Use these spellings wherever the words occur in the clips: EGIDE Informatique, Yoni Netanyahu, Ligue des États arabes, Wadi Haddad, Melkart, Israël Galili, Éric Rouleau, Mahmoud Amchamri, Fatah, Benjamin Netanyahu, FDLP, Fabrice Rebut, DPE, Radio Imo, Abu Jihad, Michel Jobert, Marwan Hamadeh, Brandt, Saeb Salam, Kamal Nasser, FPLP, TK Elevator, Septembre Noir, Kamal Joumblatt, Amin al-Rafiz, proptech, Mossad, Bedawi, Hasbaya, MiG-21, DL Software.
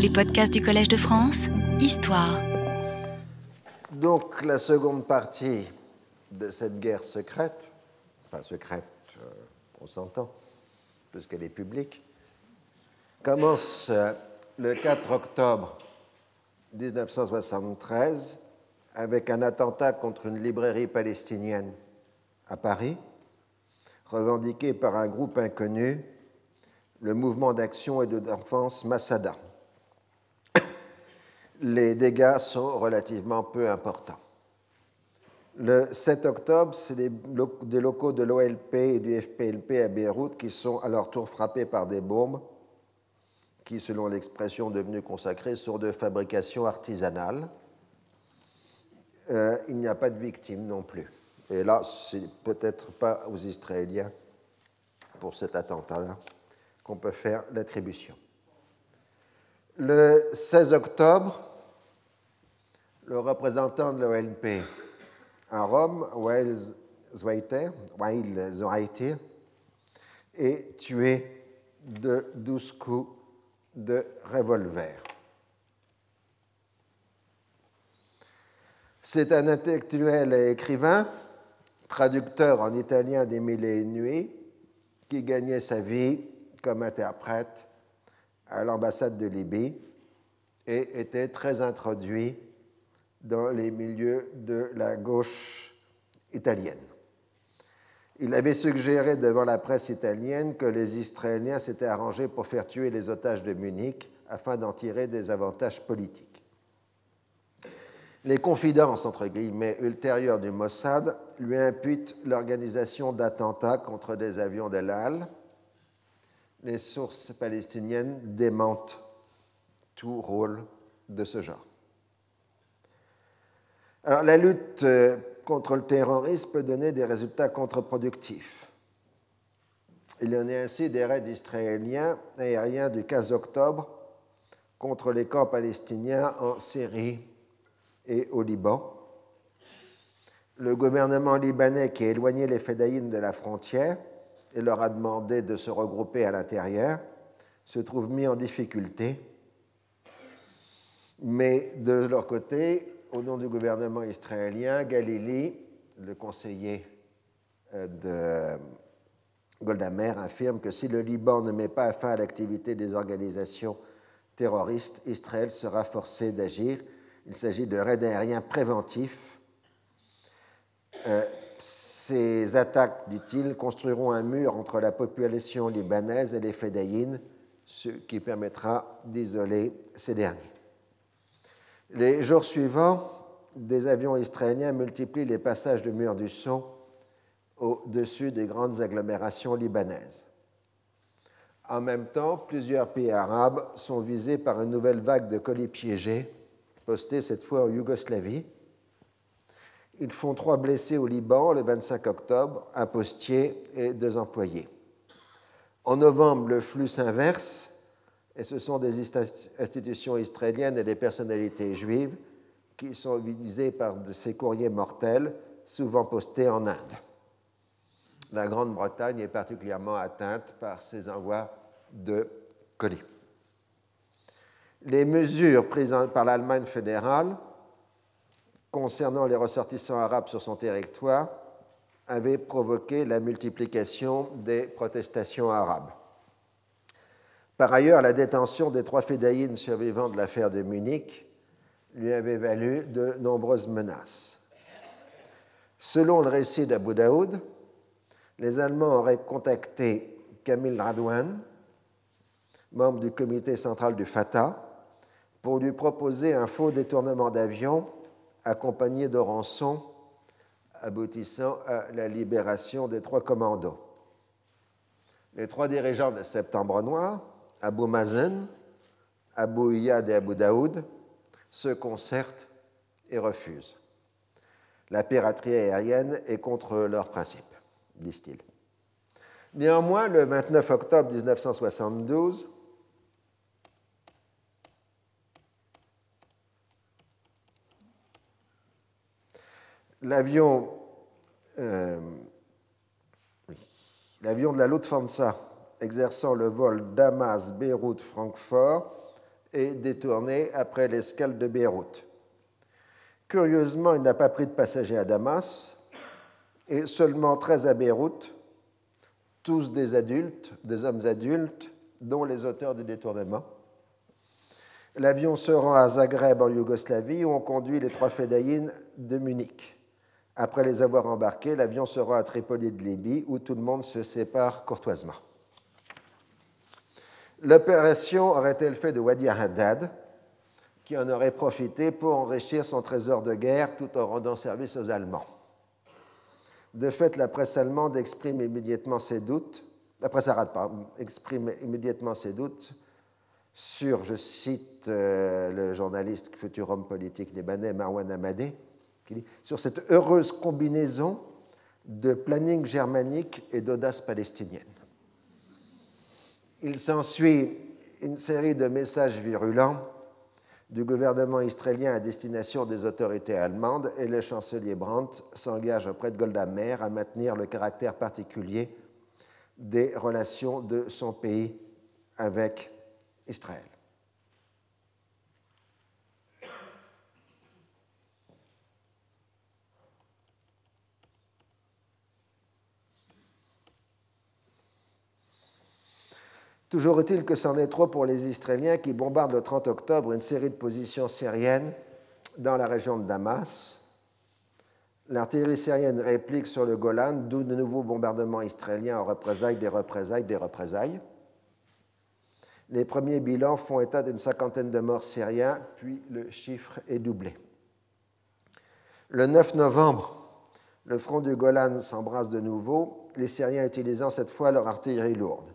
Les podcasts du Collège de France, Histoire. Donc, la seconde partie de cette guerre secrète, enfin secrète, on s'entend, puisqu'elle est publique, commence le 4 octobre 1973 avec un attentat contre une librairie palestinienne à Paris, revendiqué par un groupe inconnu, le mouvement d'action et de défense Masada. Les dégâts sont relativement peu importants. Le 7 octobre, c'est des locaux de l'OLP et du FPLP à Beyrouth qui sont à leur tour frappés par des bombes qui, selon l'expression devenue consacrée, sont de fabrication artisanale. Il n'y a pas de victimes non plus. Et là, c'est peut-être pas aux Israéliens, pour cet attentat-là, qu'on peut faire l'attribution. Le 16 octobre, le représentant de l'OLP à Rome, Wael Zwaiter, est tué de 12 coups de revolver. C'est un intellectuel et écrivain, traducteur en italien des Mille et une nuits, qui gagnait sa vie comme interprète à l'ambassade de Libye et était très introduit dans les milieux de la gauche italienne. Il avait suggéré devant la presse italienne que les Israéliens s'étaient arrangés pour faire tuer les otages de Munich afin d'en tirer des avantages politiques. Les confidences, entre guillemets, ultérieures du Mossad lui imputent l'organisation d'attentats contre des avions d'El Al. Les sources palestiniennes démentent tout rôle de ce genre. Alors, la lutte contre le terrorisme peut donner des résultats contre-productifs. Il en est ainsi des raids israéliens aériens du 15 octobre contre les camps palestiniens en Syrie et au Liban. Le gouvernement libanais, qui a éloigné les fédayines de la frontière et leur a demandé de se regrouper à l'intérieur, se trouve mis en difficulté. Mais de leur côté, au nom du gouvernement israélien, Galili, le conseiller de Golda Meir, affirme que si le Liban ne met pas fin à l'activité des organisations terroristes, Israël sera forcé d'agir. Il s'agit de raids aériens préventifs. Ces attaques, dit-il, construiront un mur entre la population libanaise et les fédayines, ce qui permettra d'isoler ces derniers. Les jours suivants, des avions israéliens multiplient les passages du mur du son au-dessus des grandes agglomérations libanaises. En même temps, plusieurs pays arabes sont visés par une nouvelle vague de colis piégés, postés cette fois en Yougoslavie. Ils font 3 blessés au Liban le 25 octobre, un postier et 2 employés. En novembre, le flux s'inverse et ce sont des institutions israéliennes et des personnalités juives qui sont visées par ces courriers mortels, souvent postés en Inde. La Grande-Bretagne est particulièrement atteinte par ces envois de colis. Les mesures prises par l'Allemagne fédérale concernant les ressortissants arabes sur son territoire avaient provoqué la multiplication des protestations arabes. Par ailleurs, la détention des 3 fédayines survivants de l'affaire de Munich lui avait valu de nombreuses menaces. Selon le récit d'Abu Daoud, les Allemands auraient contacté Kamal Adwan, membre du comité central du Fatah, pour lui proposer un faux détournement d'avion accompagné de rançons aboutissant à la libération des 3 commandos. Les 3 dirigeants de Septembre Noir, Abu Mazen, Abu Iyad et Abu Daoud, se concertent et refusent. La piraterie aérienne est contre leurs principes, disent-ils. Néanmoins, le 29 octobre 1972, l'avion de la Lufthansa exerçant le vol Damas-Beyrouth-Francfort et détourné après l'escale de Beyrouth. Curieusement, il n'a pas pris de passagers à Damas et seulement 13 à Beyrouth, tous des adultes, des hommes adultes, dont les auteurs du détournement. L'avion se rend à Zagreb en Yougoslavie où on conduit les trois fédayines de Munich. Après les avoir embarqués, l'avion se rend à Tripoli de Libye où tout le monde se sépare courtoisement. L'opération aurait-elle fait de Wadi Haddad, qui en aurait profité pour enrichir son trésor de guerre tout en rendant service aux Allemands. De fait, la presse allemande exprime immédiatement ses doutes, la presse arabe, pardon, exprime immédiatement ses doutes sur, je cite le journaliste futur homme politique libanais Marwan Hamadeh, qui dit sur cette heureuse combinaison de planning germanique et d'audace palestinienne. Il s'ensuit une série de messages virulents du gouvernement israélien à destination des autorités allemandes et le chancelier Brandt s'engage auprès de Golda Meir à maintenir le caractère particulier des relations de son pays avec Israël. Toujours est-il que c'en est trop pour les Israéliens qui bombardent le 30 octobre une série de positions syriennes dans la région de Damas. L'artillerie syrienne réplique sur le Golan, d'où de nouveaux bombardements israéliens en représailles, des représailles, des représailles. Les premiers bilans font état d'une 50aine de morts syriens, puis le chiffre est doublé. Le 9 novembre, le front du Golan s'embrase de nouveau, les Syriens utilisant cette fois leur artillerie lourde.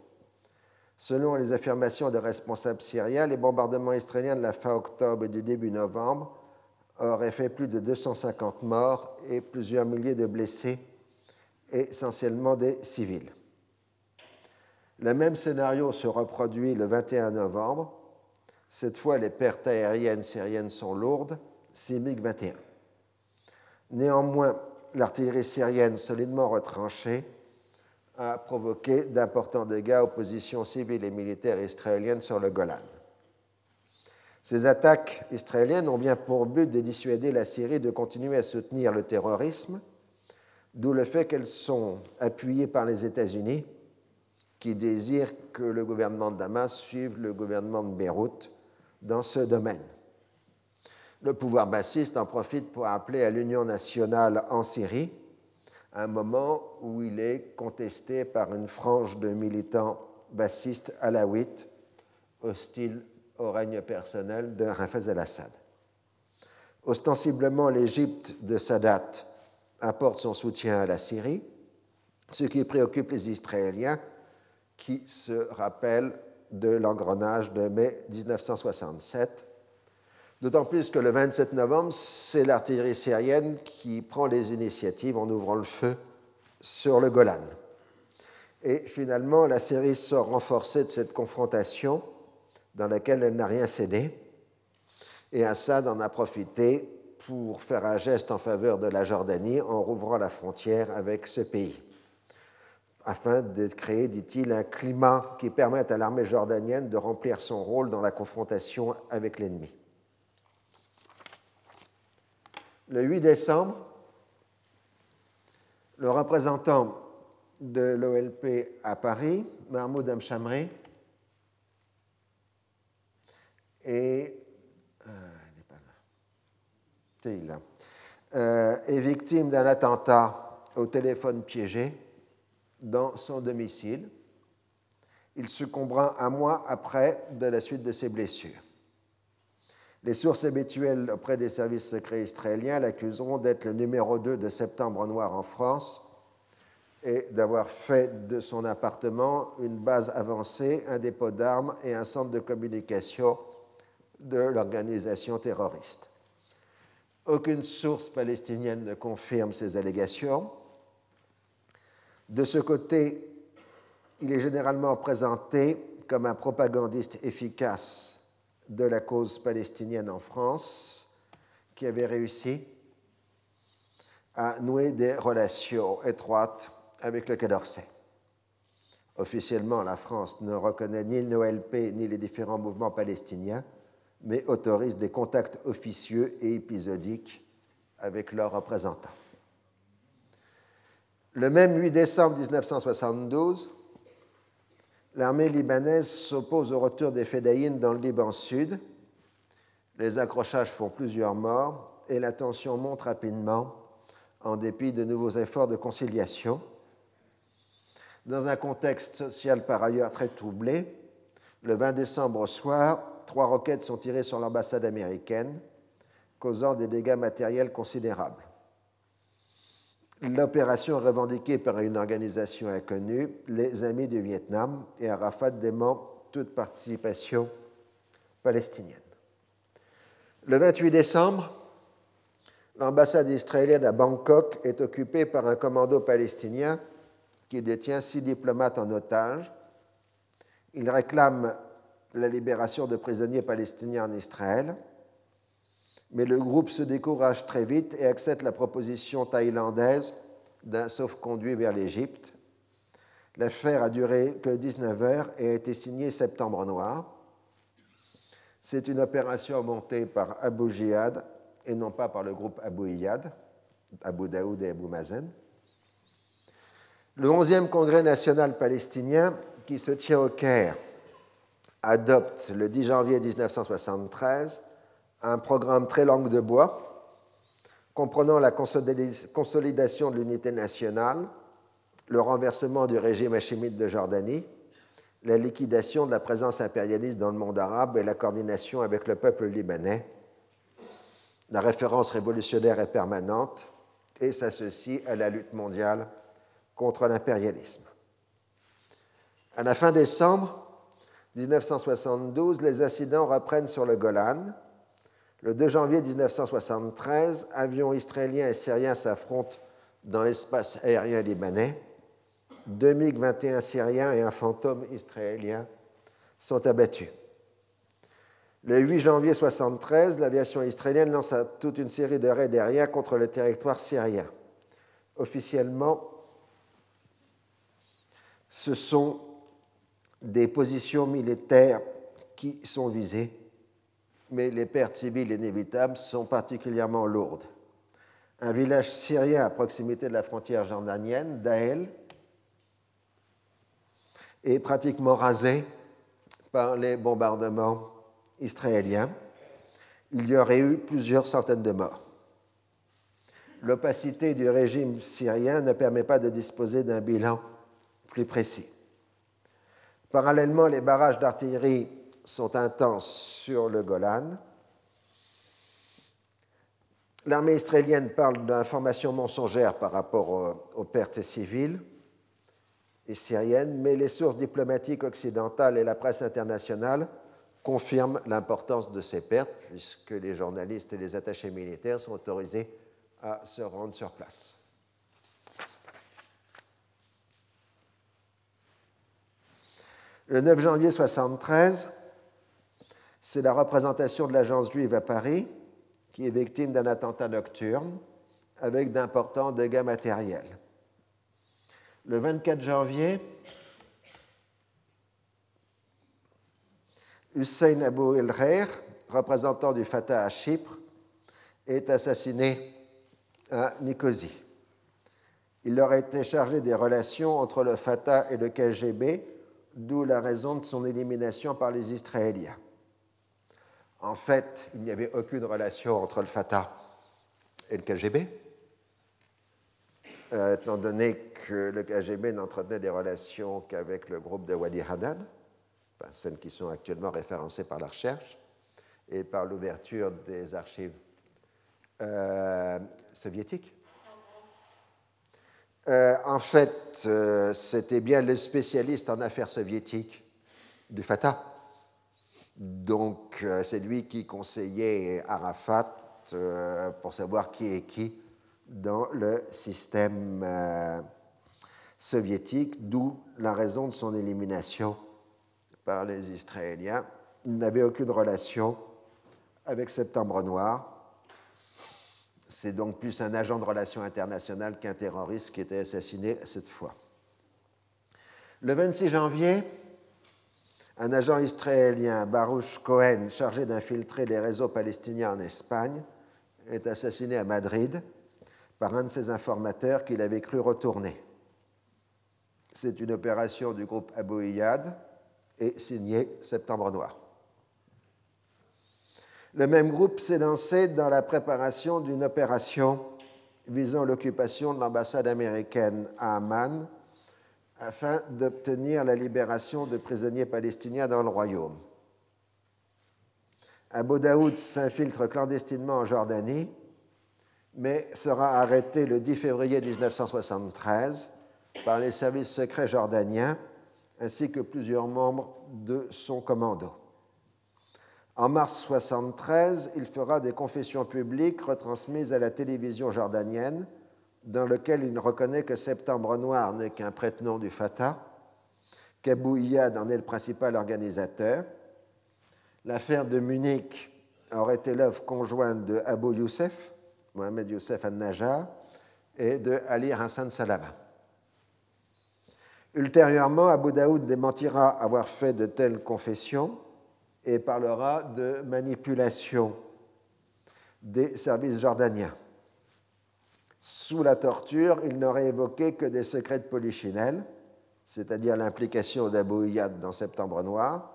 Selon les affirmations des responsables syriens, les bombardements israéliens de la fin octobre et du début novembre auraient fait plus de 250 morts et plusieurs milliers de blessés, essentiellement des civils. Le même scénario se reproduit le 21 novembre. Cette fois, les pertes aériennes syriennes sont lourdes, 6 MiG-21. Néanmoins, l'artillerie syrienne solidement retranchée a provoqué d'importants dégâts aux positions civiles et militaires israéliennes sur le Golan. Ces attaques israéliennes ont bien pour but de dissuader la Syrie de continuer à soutenir le terrorisme, d'où le fait qu'elles sont appuyées par les États-Unis, qui désirent que le gouvernement de Damas suive le gouvernement de Beyrouth dans ce domaine. Le pouvoir bassiste en profite pour appeler à l'Union nationale en Syrie, à un moment où il est contesté par une frange de militants bassistes alaouites hostiles au règne personnel de Hafez al-Assad. Ostensiblement, l'Égypte de Sadat apporte son soutien à la Syrie, ce qui préoccupe les Israéliens qui se rappellent de l'engrenage de mai 1967, d'autant plus que le 27 novembre, c'est l'artillerie syrienne qui prend les initiatives en ouvrant le feu sur le Golan. Et finalement, la Syrie sort renforcée de cette confrontation dans laquelle elle n'a rien cédé. Et Assad en a profité pour faire un geste en faveur de la Jordanie en rouvrant la frontière avec ce pays, afin de créer, dit-il, un climat qui permette à l'armée jordanienne de remplir son rôle dans la confrontation avec l'ennemi. Le 8 décembre, le représentant de l'OLP à Paris, Mahmoud Amchamri, est victime d'un attentat au téléphone piégé dans son domicile. Il succombera un mois après de la suite de ses blessures. Les sources habituelles auprès des services secrets israéliens l'accuseront d'être le numéro 2 de Septembre Noir en France et d'avoir fait de son appartement une base avancée, un dépôt d'armes et un centre de communication de l'organisation terroriste. Aucune source palestinienne ne confirme ces allégations. De ce côté, il est généralement présenté comme un propagandiste efficace de la cause palestinienne en France, qui avait réussi à nouer des relations étroites avec le Quai d'Orsay. Officiellement, la France ne reconnaît ni l'OLP ni les différents mouvements palestiniens, mais autorise des contacts officieux et épisodiques avec leurs représentants. Le même 8 décembre 1972, l'armée libanaise s'oppose au retour des Fédayines dans le Liban Sud. Les accrochages font plusieurs morts et la tension monte rapidement en dépit de nouveaux efforts de conciliation. Dans un contexte social par ailleurs très troublé, le 20 décembre au soir, 3 roquettes sont tirées sur l'ambassade américaine, causant des dégâts matériels considérables. L'opération est revendiquée par une organisation inconnue, les Amis du Vietnam, et Arafat dément toute participation palestinienne. Le 28 décembre, l'ambassade israélienne à Bangkok est occupée par un commando palestinien qui détient 6 diplomates en otage. Il réclame la libération de prisonniers palestiniens en Israël, mais le groupe se décourage très vite et accepte la proposition thaïlandaise d'un sauf-conduit vers l'Égypte. L'affaire a duré que 19 heures et a été signée Septembre Noir. C'est une opération montée par Abu Jihad et non pas par le groupe Abu Iyad, Abu Daoud et Abu Mazen. Le 11e Congrès national palestinien, qui se tient au Caire, adopte le 10 janvier 1973 un programme très langue de bois comprenant la consolidation de l'unité nationale, le renversement du régime hachémite de Jordanie, la liquidation de la présence impérialiste dans le monde arabe et la coordination avec le peuple libanais. La référence révolutionnaire est permanente et s'associe à la lutte mondiale contre l'impérialisme. À la fin décembre 1972, les incidents reprennent sur le Golan. Le 2 janvier 1973, avions israéliens et syriens s'affrontent dans l'espace aérien libanais. 2 MiG-21 syriens et un Fantôme israélien sont abattus. Le 8 janvier 1973, l'aviation israélienne lance toute une série de raids aériens contre le territoire syrien. Officiellement, ce sont des positions militaires qui sont visées, mais les pertes civiles inévitables sont particulièrement lourdes. Un village syrien à proximité de la frontière jordanienne, Dael, est pratiquement rasé par les bombardements israéliens. Il y aurait eu plusieurs centaines de morts. L'opacité du régime syrien ne permet pas de disposer d'un bilan plus précis. Parallèlement, les barrages d'artillerie sont intenses sur le Golan. L'armée israélienne parle d'informations mensongères par rapport aux pertes civiles et syriennes, mais les sources diplomatiques occidentales et la presse internationale confirment l'importance de ces pertes, puisque les journalistes et les attachés militaires sont autorisés à se rendre sur place. Le 9 janvier 1973, c'est la représentation de l'Agence juive à Paris qui est victime d'un attentat nocturne avec d'importants dégâts matériels. Le 24 janvier, Hussein Abou El-Rer, représentant du Fatah à Chypre, est assassiné à Nicosie. Il aurait été chargé des relations entre le Fatah et le KGB, d'où la raison de son élimination par les Israéliens. En fait, il n'y avait aucune relation entre le Fatah et le KGB, étant donné que le KGB n'entretenait des relations qu'avec le groupe de Wadi Haddad, enfin, celles qui sont actuellement référencées par la recherche et par l'ouverture des archives soviétiques. C'était bien le spécialiste en affaires soviétiques du Fatah. Donc, c'est lui qui conseillait Arafat pour savoir qui est qui dans le système soviétique, d'où la raison de son élimination par les Israéliens. Il n'avait aucune relation avec Septembre Noir. C'est donc plus un agent de relations internationales qu'un terroriste qui était assassiné cette fois. Le 26 janvier, Un agent israélien, Baruch Cohen, chargé d'infiltrer les réseaux palestiniens en Espagne, est assassiné à Madrid par un de ses informateurs qu'il avait cru retourner. C'est une opération du groupe Abu Iyad et signée Septembre Noir. Le même groupe s'est lancé dans la préparation d'une opération visant l'occupation de l'ambassade américaine à Amman afin d'obtenir la libération de prisonniers palestiniens dans le royaume. Abu Daoud s'infiltre clandestinement en Jordanie, mais sera arrêté le 10 février 1973 par les services secrets jordaniens ainsi que plusieurs membres de son commando. En mars 1973, il fera des confessions publiques retransmises à la télévision jordanienne, dans lesquelles il ne reconnaît que Septembre Noir n'est qu'un prête-nom du Fatah, qu'Abu Iyad en est le principal organisateur. L'affaire de Munich aurait été l'œuvre conjointe de Abou Youssef, Mohammed Youssef al-Najjar, et de Ali Hassan Salama. Ultérieurement, Abu Daoud démentira avoir fait de telles confessions et parlera de manipulation des services jordaniens. Sous la torture, il n'aurait évoqué que des secrets de polichinelle, c'est-à-dire l'implication d'Abu Iyad dans Septembre Noir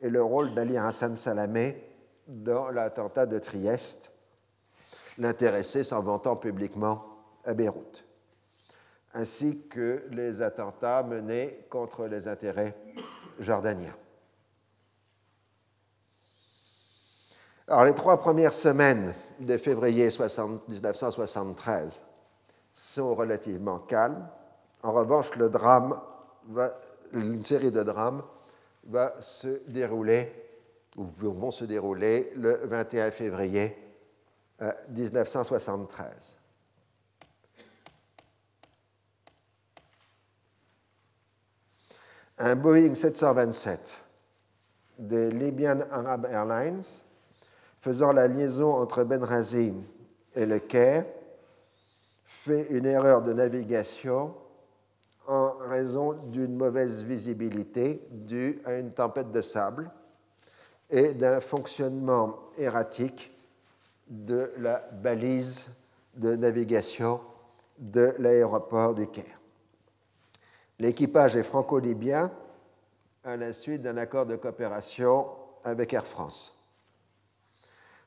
et le rôle d'Ali Hassan Salamé dans l'attentat de Trieste, l'intéressé s'en vantant publiquement à Beyrouth, ainsi que les attentats menés contre les intérêts jordaniens. Alors, les trois premières semaines de février 1973 sont relativement calmes. En revanche, une série de drames va se dérouler, ou vont se dérouler, le 21 février 1973. Un Boeing 727 des Libyan Arab Airlines faisant la liaison entre Benghazi et le Caire, fait une erreur de navigation en raison d'une mauvaise visibilité due à une tempête de sable et d'un fonctionnement erratique de la balise de navigation de l'aéroport du Caire. L'équipage est franco-libyen à la suite d'un accord de coopération avec Air France.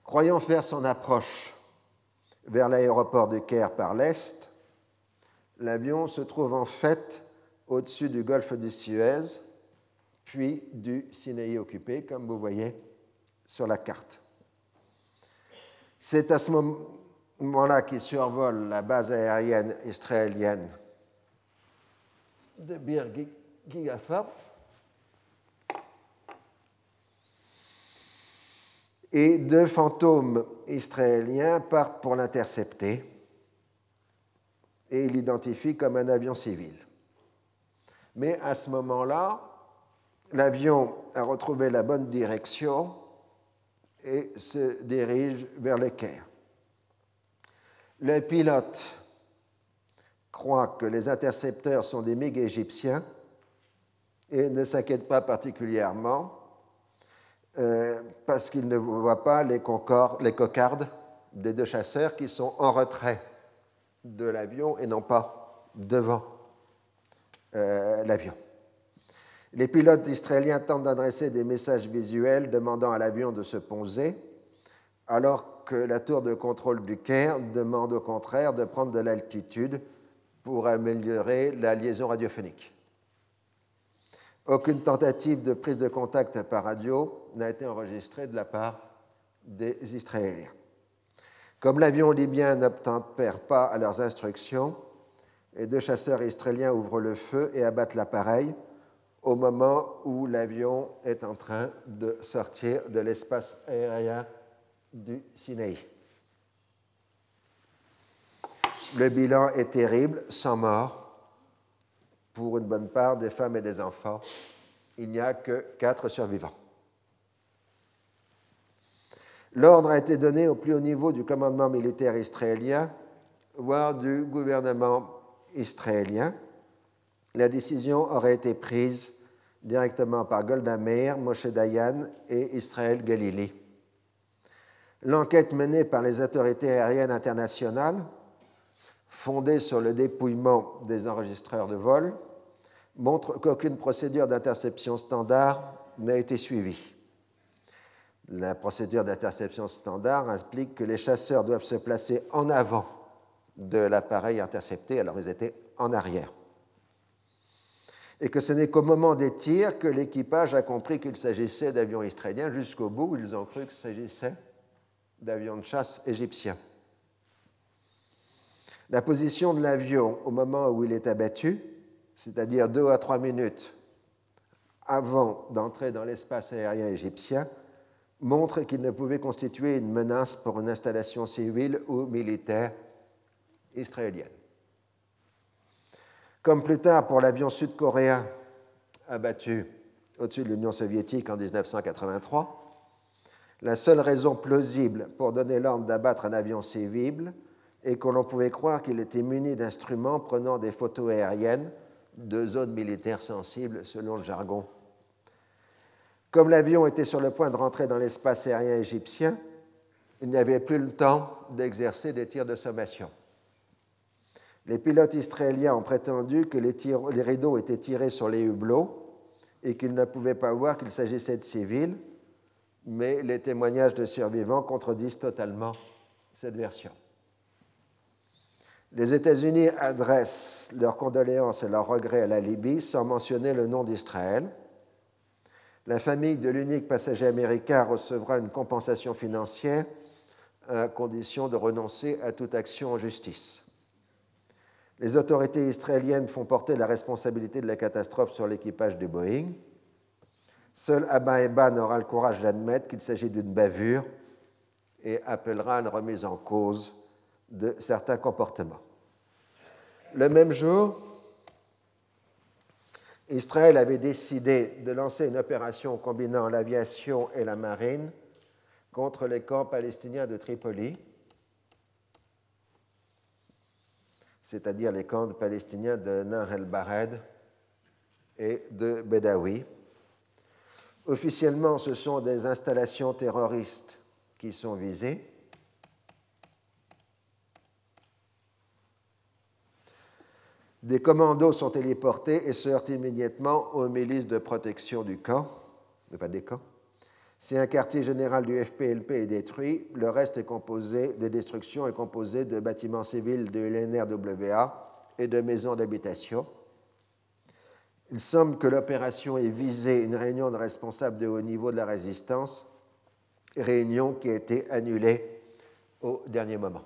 Croyant faire son approche vers l'aéroport du Caire par l'est, l'avion se trouve en fait au-dessus du golfe de Suez, puis du Sinaï occupé, comme vous voyez sur la carte. C'est à ce moment-là qu'il survole la base aérienne israélienne de Bir Gigafa, et deux fantômes israéliens partent pour l'intercepter et il l'identifie comme un avion civil. Mais à ce moment-là, l'avion a retrouvé la bonne direction et se dirige vers le Caire. Le pilote croit que les intercepteurs sont des MiG égyptiens et ne s'inquiète pas particulièrement parce qu'il ne voit pas les cocardes des deux chasseurs qui sont en retrait de l'avion et non pas devant l'avion. Les pilotes israéliens tentent d'adresser des messages visuels demandant à l'avion de se poser, alors que la tour de contrôle du Caire demande au contraire de prendre de l'altitude pour améliorer la liaison radiophonique. Aucune tentative de prise de contact par radio n'a été enregistrée de la part des Israéliens. Comme l'avion libyen n'obtempère pas à leurs instructions, les deux chasseurs israéliens ouvrent le feu et abattent l'appareil au moment où l'avion est en train de sortir de l'espace aérien du Sinaï. Le bilan est terrible, 100 morts. Pour une bonne part des femmes et des enfants, il n'y a que 4 survivants. L'ordre a été donné au plus haut niveau du commandement militaire israélien, voire du gouvernement israélien. La décision aurait été prise directement par Golda Meir, Moshe Dayan et Israël Galili. L'enquête menée par les autorités aériennes internationales, fondée sur le dépouillement des enregistreurs de vol, montre qu'aucune procédure d'interception standard n'a été suivie. La procédure d'interception standard implique que les chasseurs doivent se placer en avant de l'appareil intercepté, alors ils étaient en arrière. Et que ce n'est qu'au moment des tirs que l'équipage a compris qu'il s'agissait d'avions israéliens. Jusqu'au bout, ils ont cru qu'il s'agissait d'avions de chasse égyptiens. La position de l'avion au moment où il est abattu, c'est-à-dire 2 à 3 minutes avant d'entrer dans l'espace aérien égyptien, montre qu'il ne pouvait constituer une menace pour une installation civile ou militaire israélienne. Comme plus tard pour l'avion sud-coréen abattu au-dessus de l'Union soviétique en 1983, la seule raison plausible pour donner l'ordre d'abattre un avion civil est que l'on pouvait croire qu'il était muni d'instruments prenant des photos aériennes de zones militaires sensibles, selon le jargon. Comme l'avion était sur le point de rentrer dans l'espace aérien égyptien, il n'y avait plus le temps d'exercer des tirs de sommation. Les pilotes israéliens ont prétendu que les rideaux étaient tirés sur les hublots et qu'ils ne pouvaient pas voir qu'il s'agissait de civils, mais les témoignages de survivants contredisent totalement cette version. Les États-Unis adressent leurs condoléances et leurs regrets à la Libye sans mentionner le nom d'Israël. La famille de l'unique passager américain recevra une compensation financière à condition de renoncer à toute action en justice. Les autorités israéliennes font porter la responsabilité de la catastrophe sur l'équipage du Boeing. Seul Abba Eban aura le courage d'admettre qu'il s'agit d'une bavure et appellera à une remise en cause de certains comportements. Le même jour, Israël avait décidé de lancer une opération combinant l'aviation et la marine contre les camps palestiniens de Tripoli, c'est-à-dire les camps palestiniens de Nahr el-Bared et de Bedawi. Officiellement, ce sont des installations terroristes qui sont visées. Des commandos sont héliportés et se heurtent immédiatement aux milices de protection du camp, pas des camps. Si un quartier général du FPLP est détruit, le reste des destructions est composé de bâtiments civils de l'NRWA et de maisons d'habitation. Il semble que l'opération ait visé une réunion de responsables de haut niveau de la résistance, réunion qui a été annulée au dernier moment.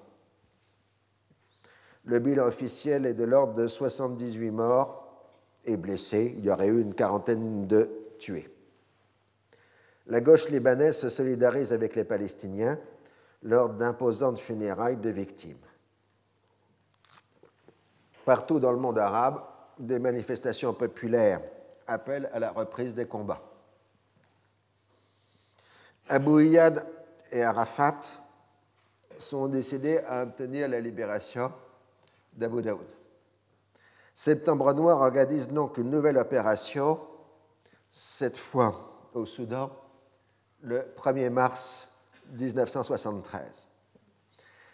Le bilan officiel est de l'ordre de 78 morts et blessés. Il y aurait eu une quarantaine de tués. La gauche libanaise se solidarise avec les Palestiniens lors d'imposantes funérailles de victimes. Partout dans le monde arabe, des manifestations populaires appellent à la reprise des combats. Abu Iyad et Arafat sont décidés à obtenir la libération d'Abu Daoud. Septembre Noir organise donc une nouvelle opération, cette fois au Soudan, le 1er mars 1973.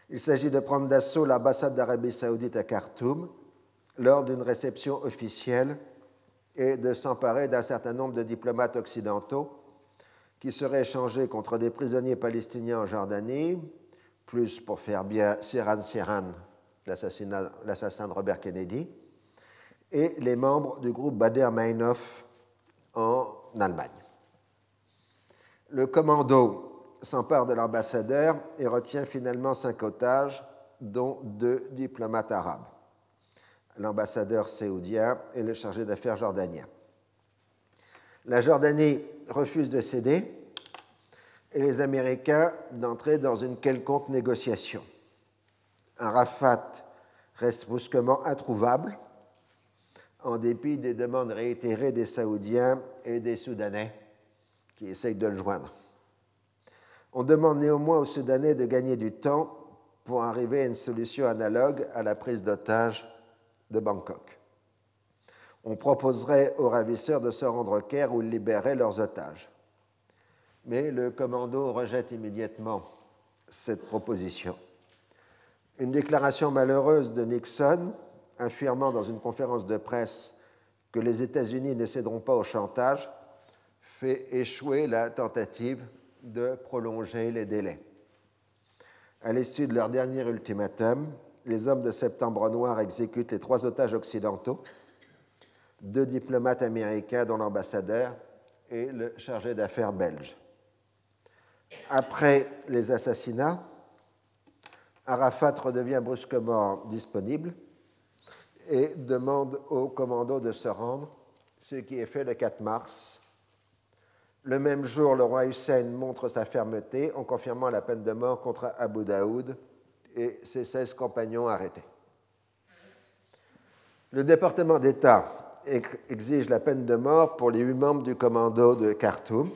Il s'agit de prendre d'assaut l'ambassade d'Arabie Saoudite à Khartoum lors d'une réception officielle et de s'emparer d'un certain nombre de diplomates occidentaux qui seraient échangés contre des prisonniers palestiniens en Jordanie, plus pour faire bien Sirhan, l'assassin de Robert Kennedy, et les membres du groupe Baader-Meinhof en Allemagne. Le commando s'empare de l'ambassadeur et retient finalement 5 otages, dont 2 diplomates arabes, l'ambassadeur saoudien et le chargé d'affaires jordanien. La Jordanie refuse de céder et les Américains d'entrer dans une quelconque négociation. Arafat reste brusquement introuvable, en dépit des demandes réitérées des Saoudiens et des Soudanais qui essayent de le joindre. On demande néanmoins aux Soudanais de gagner du temps pour arriver à une solution analogue à la prise d'otage de Bangkok. On proposerait aux ravisseurs de se rendre au Caire où ils libéraient leurs otages. Mais le commando rejette immédiatement cette proposition. Une déclaration malheureuse de Nixon, affirmant dans une conférence de presse que les États-Unis ne céderont pas au chantage, fait échouer la tentative de prolonger les délais. À l'issue de leur dernier ultimatum, les hommes de Septembre Noir exécutent les 3 otages occidentaux, 2 diplomates américains dont l'ambassadeur et le chargé d'affaires belge. Après les assassinats, Arafat redevient brusquement disponible et demande aux commandos de se rendre, ce qui est fait le 4 mars. Le même jour, le roi Hussein montre sa fermeté en confirmant la peine de mort contre Abu Daoud et ses 16 compagnons arrêtés. Le département d'État exige la peine de mort pour les 8 membres du commando de Khartoum.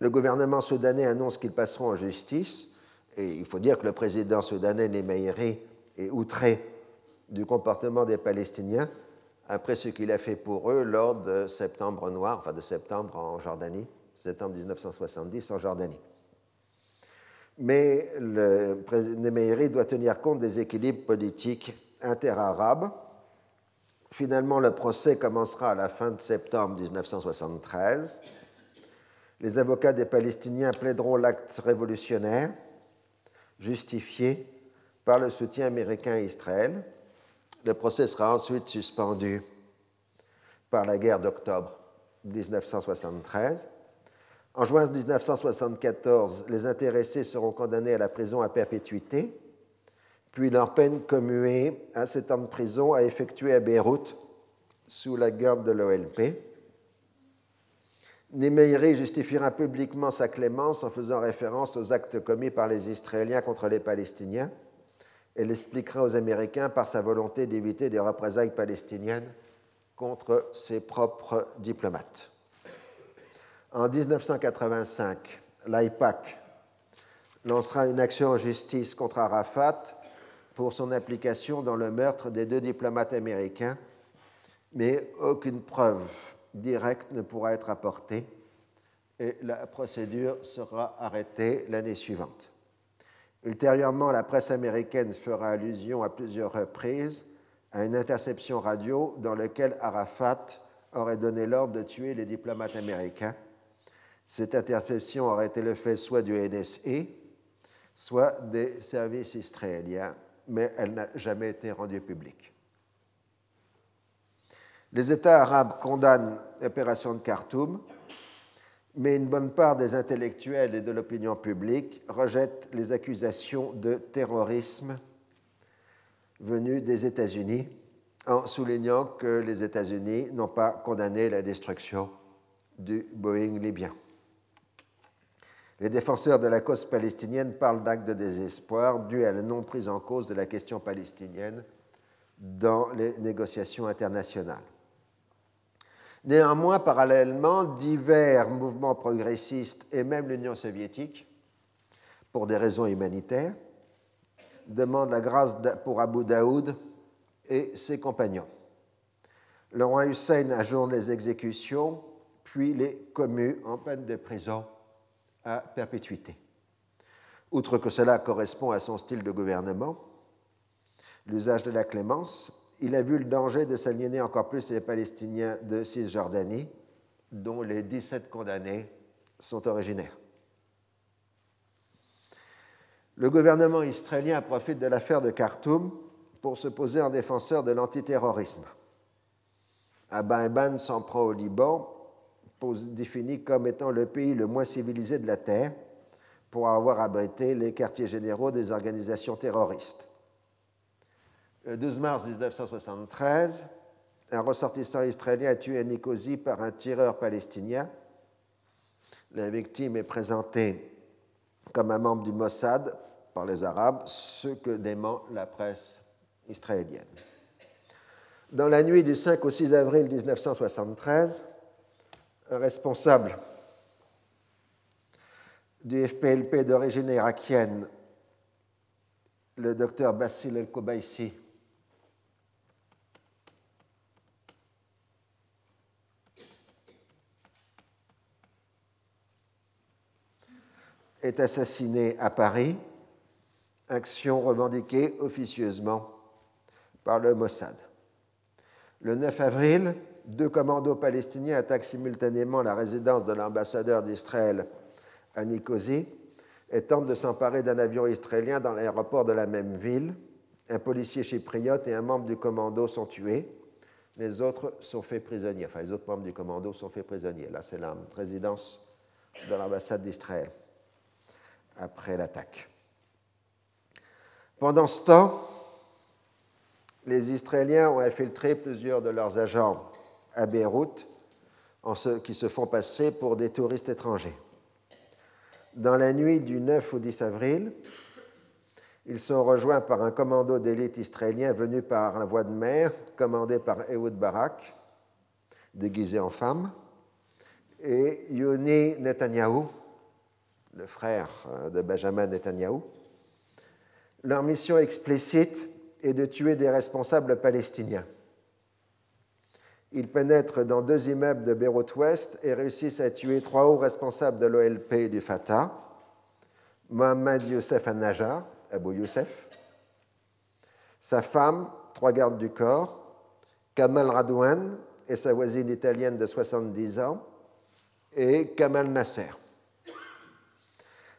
Le gouvernement soudanais annonce qu'ils passeront en justice, et il faut dire que le président soudanais Nimeiri est outré du comportement des Palestiniens après ce qu'il a fait pour eux lors de Septembre Noir, enfin de septembre en Jordanie, septembre 1970 en Jordanie. Mais le président Nimeiri doit tenir compte des équilibres politiques interarabes. Finalement, le procès commencera à la fin de septembre 1973. Les avocats des Palestiniens plaideront l'acte révolutionnaire, justifié par le soutien américain à Israël. Le procès sera ensuite suspendu par la guerre d'octobre 1973. En juin 1974, les intéressés seront condamnés à la prison à perpétuité, puis leur peine commuée à 7 ans de prison à effectuer à Beyrouth sous la garde de l'OLP. Nimeiri justifiera publiquement sa clémence en faisant référence aux actes commis par les Israéliens contre les Palestiniens et l'expliquera aux Américains par sa volonté d'éviter des représailles palestiniennes contre ses propres diplomates. En 1985, l'AIPAC lancera une action en justice contre Arafat pour son implication dans le meurtre des 2 diplomates américains, mais aucune preuve directe ne pourra être apportée et la procédure sera arrêtée l'année suivante. Ultérieurement, la presse américaine fera allusion à plusieurs reprises à une interception radio dans laquelle Arafat aurait donné l'ordre de tuer les diplomates américains. Cette interception aurait été le fait soit du NSA, soit des services israéliens, mais elle n'a jamais été rendue publique. Les États arabes condamnent l'opération de Khartoum, mais une bonne part des intellectuels et de l'opinion publique rejettent les accusations de terrorisme venues des États-Unis, en soulignant que les États-Unis n'ont pas condamné la destruction du Boeing libyen. Les défenseurs de la cause palestinienne parlent d'actes de désespoir dus à la non-prise en cause de la question palestinienne dans les négociations internationales. Néanmoins, parallèlement, divers mouvements progressistes et même l'Union soviétique, pour des raisons humanitaires, demandent la grâce pour Abu Daoud et ses compagnons. Le roi Hussein ajourne les exécutions, puis les commues en peine de prison à perpétuité. Outre que cela correspond à son style de gouvernement, l'usage de la clémence, il a vu le danger de s'aliéner encore plus les Palestiniens de Cisjordanie, dont les 17 condamnés sont originaires. Le gouvernement israélien profite de l'affaire de Khartoum pour se poser en défenseur de l'antiterrorisme. Abba Eban s'en prend au Liban, défini comme étant le pays le moins civilisé de la Terre, pour avoir abrité les quartiers généraux des organisations terroristes. Le 12 mars 1973, un ressortissant israélien est tué à Nicosie par un tireur palestinien. La victime est présentée comme un membre du Mossad par les Arabes, ce que dément la presse israélienne. Dans la nuit du 5 au 6 avril 1973, un responsable du FPLP d'origine irakienne, le docteur Bassil El-Kobaïsi, est assassiné à Paris, action revendiquée officieusement par le Mossad. Le 9 avril, 2 commandos palestiniens attaquent simultanément la résidence de l'ambassadeur d'Israël à Nicosie et tentent de s'emparer d'un avion israélien dans l'aéroport de la même ville. Un policier chypriote et un membre du commando sont tués. Les autres sont faits prisonniers. Enfin, les autres membres du commando sont faits prisonniers. Là, c'est la résidence de l'ambassade d'Israël après l'attaque. Pendant ce temps, les Israéliens ont infiltré plusieurs de leurs agents à Beyrouth, qui se font passer pour des touristes étrangers. Dans la nuit du 9 au 10 avril, ils sont rejoints par un commando d'élite israélien venu par la voie de mer, commandé par Ehud Barak, déguisé en femme, et Yoni Netanyahou, le frère de Benjamin Netanyahou. Leur mission explicite est de tuer des responsables palestiniens. Ils pénètrent dans 2 immeubles de Beyrouth-Ouest et réussissent à tuer 3 hauts responsables de l'OLP et du Fatah, Mohammed Youssef al-Najjar, Abou Youssef, sa femme, 3 gardes du corps, Kamal Adwan et sa voisine italienne de 70 ans, et Kamal Nasser.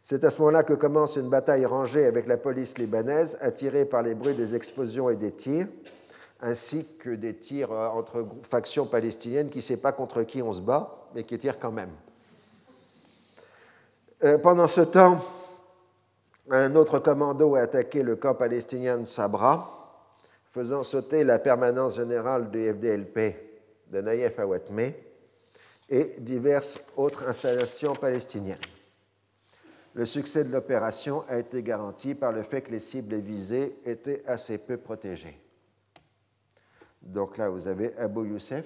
C'est à ce moment-là que commence une bataille rangée avec la police libanaise, attirée par les bruits des explosions et des tirs, ainsi que des tirs entre factions palestiniennes qui ne sait pas contre qui on se bat, mais qui tirent quand même. Pendant ce temps, un autre commando a attaqué le camp palestinien de Sabra, faisant sauter la permanence générale du FDLP de Naïef Awatmeh et diverses autres installations palestiniennes. Le succès de l'opération a été garanti par le fait que les cibles visées étaient assez peu protégées. Donc là, vous avez Abou Youssef,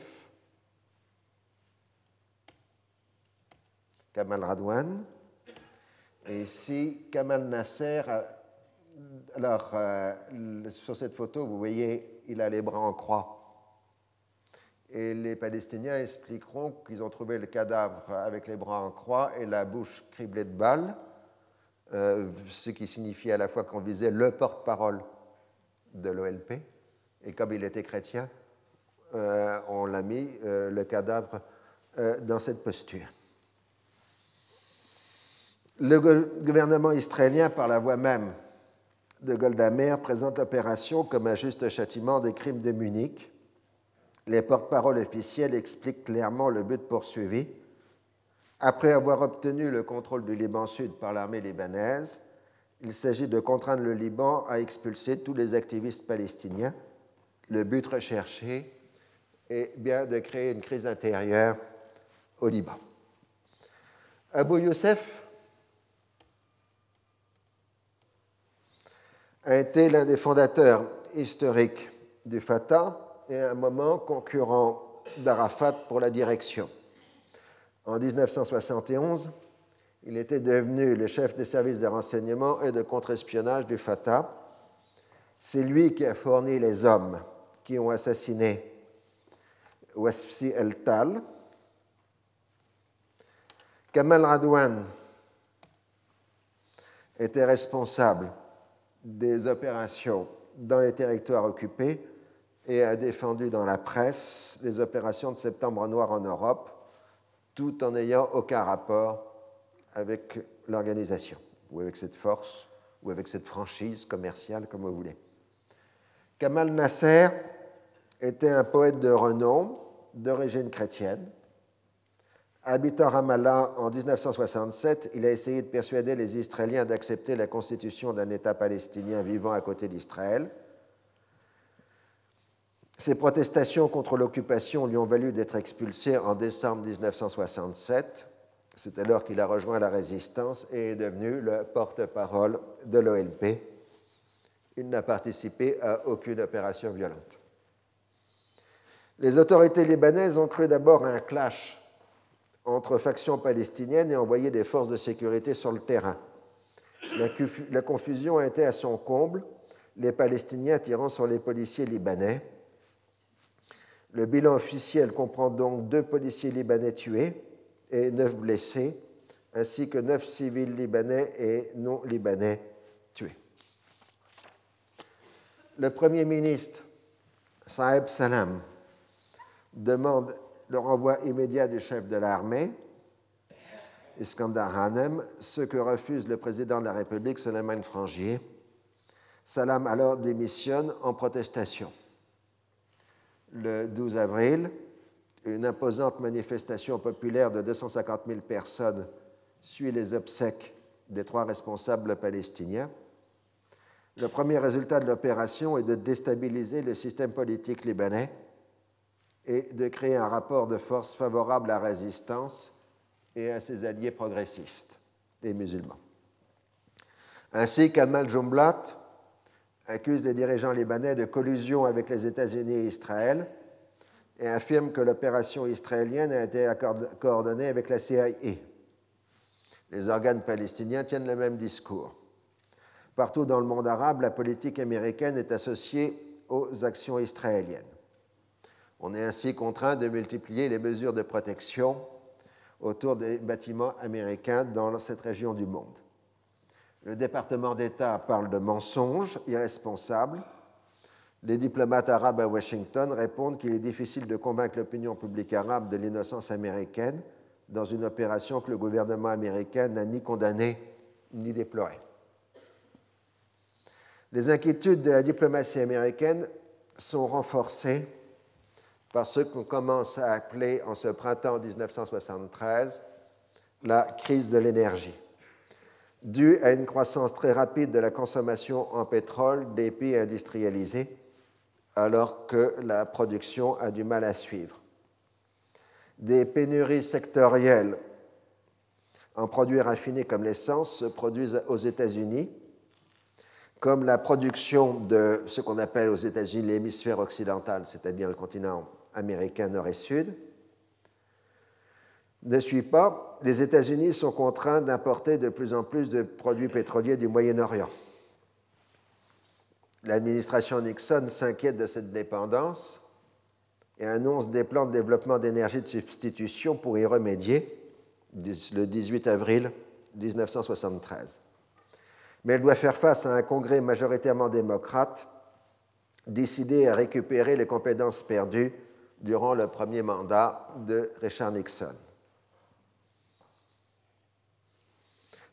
Kamal Adwan, et ici Kamal Nasser. Alors, sur cette photo, vous voyez, il a les bras en croix. Et les Palestiniens expliqueront qu'ils ont trouvé le cadavre avec les bras en croix et la bouche criblée de balles, ce qui signifie à la fois qu'on visait le porte-parole de l'OLP, et comme il était chrétien, on l'a mis, le cadavre, dans cette posture. Le gouvernement israélien, par la voie même de Golda Meir, présente l'opération comme un juste châtiment des crimes de Munich. Les porte-paroles officiels expliquent clairement le but poursuivi. Après avoir obtenu le contrôle du Liban Sud par l'armée libanaise, il s'agit de contraindre le Liban à expulser tous les activistes palestiniens. Le but recherché est bien de créer une crise intérieure au Liban. Abou Youssef a été l'un des fondateurs historiques du Fatah et à un moment concurrent d'Arafat pour la direction. En 1971, il était devenu le chef des services de renseignement et de contre-espionnage du Fatah. C'est lui qui a fourni les hommes qui ont assassiné Wasfi El-Tal. Kamal Adwan était responsable des opérations dans les territoires occupés et a défendu dans la presse les opérations de Septembre Noir en Europe, tout en n'ayant aucun rapport avec l'organisation, ou avec cette force, ou avec cette franchise commerciale, comme vous voulez. Kamal Nasser était un poète de renom, d'origine chrétienne. Habitant Ramallah en 1967, il a essayé de persuader les Israéliens d'accepter la constitution d'un État palestinien vivant à côté d'Israël. Ses protestations contre l'occupation lui ont valu d'être expulsé en décembre 1967. C'est alors qu'il a rejoint la résistance et est devenu le porte-parole de l'OLP. Il n'a participé à aucune opération violente. Les autorités libanaises ont cru d'abord à un clash entre factions palestiniennes et envoyé des forces de sécurité sur le terrain. La confusion a été à son comble, les Palestiniens tirant sur les policiers libanais. Le bilan officiel comprend donc 2 policiers libanais tués et 9 blessés, ainsi que 9 civils libanais et non-libanais tués. Le Premier ministre, Saeb Salam, demande le renvoi immédiat du chef de l'armée, Iskandar Hanem, ce que refuse le président de la République, Solomon Frangier. Salam alors démissionne en protestation. Le 12 avril, une imposante manifestation populaire de 250 000 personnes suit les obsèques des 3 responsables palestiniens. Le premier résultat de l'opération est de déstabiliser le système politique libanais et de créer un rapport de force favorable à la résistance et à ses alliés progressistes et musulmans. Ainsi, Kamal Joumblatt accuse les dirigeants libanais de collusion avec les États-Unis et Israël et affirme que l'opération israélienne a été coordonnée avec la CIA. Les organes palestiniens tiennent le même discours. Partout dans le monde arabe, la politique américaine est associée aux actions israéliennes. On est ainsi contraint de multiplier les mesures de protection autour des bâtiments américains dans cette région du monde. Le département d'État parle de mensonges irresponsables. Les diplomates arabes à Washington répondent qu'il est difficile de convaincre l'opinion publique arabe de l'innocence américaine dans une opération que le gouvernement américain n'a ni condamnée ni déplorée. Les inquiétudes de la diplomatie américaine sont renforcées par ce qu'on commence à appeler en ce printemps 1973 la crise de l'énergie, due à une croissance très rapide de la consommation en pétrole des pays industrialisés, alors que la production a du mal à suivre. Des pénuries sectorielles en produits raffinés comme l'essence se produisent aux États-Unis, comme la production de ce qu'on appelle aux États-Unis l'hémisphère occidental, c'est-à-dire le continent américain nord et sud, ne suit pas, les États-Unis sont contraints d'importer de plus en plus de produits pétroliers du Moyen-Orient. L'administration Nixon s'inquiète de cette dépendance et annonce des plans de développement d'énergie de substitution pour y remédier le 18 avril 1973. Mais elle doit faire face à un Congrès majoritairement démocrate décidé à récupérer les compétences perdues durant le premier mandat de Richard Nixon.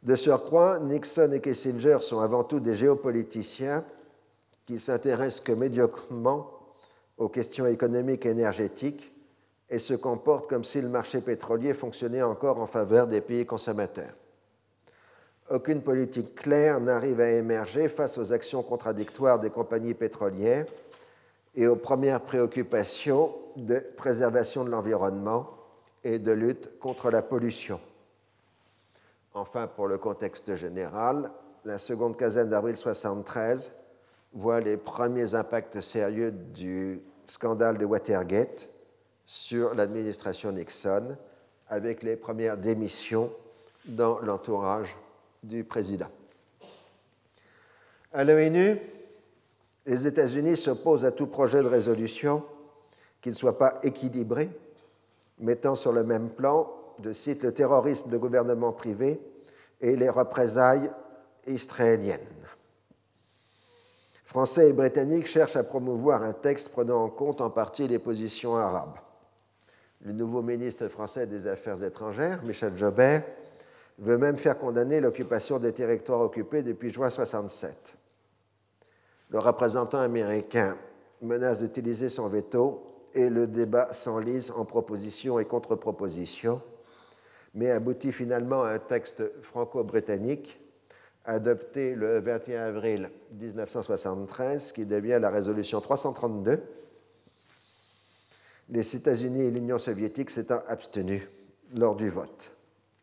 De surcroît, Nixon et Kissinger sont avant tout des géopoliticiens qui s'intéressent que médiocrement aux questions économiques et énergétiques et se comportent comme si le marché pétrolier fonctionnait encore en faveur des pays consommateurs. Aucune politique claire n'arrive à émerger face aux actions contradictoires des compagnies pétrolières et aux premières préoccupations de préservation de l'environnement et de lutte contre la pollution. Enfin, pour le contexte général, la seconde quinzaine d'avril 1973 voit les premiers impacts sérieux du scandale de Watergate sur l'administration Nixon, avec les premières démissions dans l'entourage du président. À l'ONU, les États-Unis s'opposent à tout projet de résolution qui ne soit pas équilibré, mettant sur le même plan, je cite, le terrorisme de gouvernement privé et les représailles israéliennes. Français et Britanniques cherchent à promouvoir un texte prenant en compte en partie les positions arabes. Le nouveau ministre français des Affaires étrangères, Michel Jobert, veut même faire condamner l'occupation des territoires occupés depuis juin 1967. Le représentant américain menace d'utiliser son veto et le débat s'enlise en propositions et contre-propositions, mais aboutit finalement à un texte franco-britannique adopté le 21 avril 1973, qui devient la résolution 332, les États-Unis et l'Union soviétique s'étant abstenus lors du vote.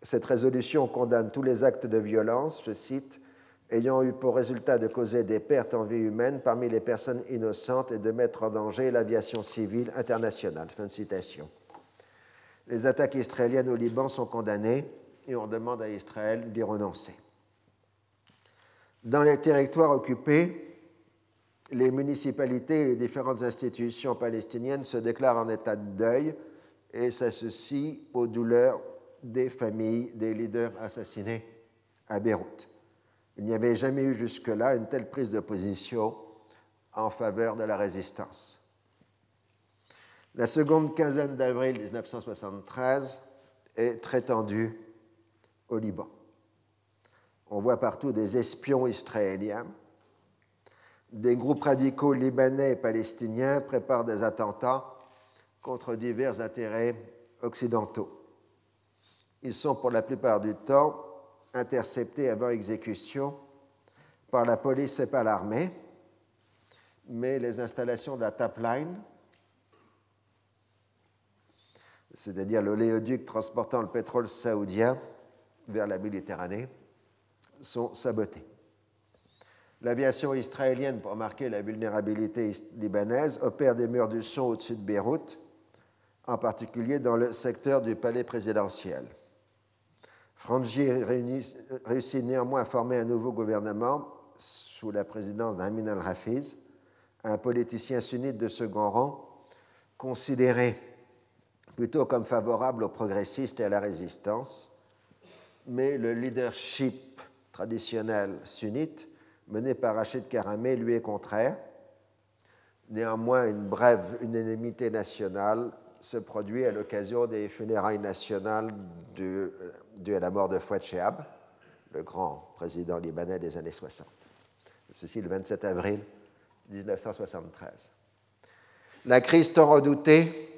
Cette résolution condamne tous les actes de violence, je cite, « ayant eu pour résultat de causer des pertes en vie humaine parmi les personnes innocentes et de mettre en danger l'aviation civile internationale ». Fin de citation. Les attaques israéliennes au Liban sont condamnées et on demande à Israël d'y renoncer. Dans les territoires occupés, les municipalités et les différentes institutions palestiniennes se déclarent en état de deuil et s'associent aux douleurs des familles des leaders assassinés à Beyrouth. Il n'y avait jamais eu jusque-là une telle prise de position en faveur de la résistance. La seconde quinzaine d'avril 1973 est très tendue au Liban. On voit partout des espions israéliens. Des groupes radicaux libanais et palestiniens préparent des attentats contre divers intérêts occidentaux. Ils sont pour la plupart du temps interceptés avant exécution par la police et par l'armée, mais les installations de la Tapline, c'est-à-dire l'oléoduc transportant le pétrole saoudien vers la Méditerranée, sont sabotées. L'aviation israélienne, pour marquer la vulnérabilité libanaise, opère des murs du son au-dessus de Beyrouth, en particulier dans le secteur du palais présidentiel. Frangi réussit néanmoins à former un nouveau gouvernement sous la présidence d'Amin al-Rafiz, un politicien sunnite de second rang, considéré plutôt comme favorable aux progressistes et à la résistance, mais le leadership traditionnel sunnite mené par Rachid Karameh lui est contraire. Néanmoins, une brève unanimité nationale se produit à l'occasion des funérailles nationales dues à la mort de Fouad Chehab, le grand président libanais des années 60. Ceci le 27 avril 1973. La crise tant redoutée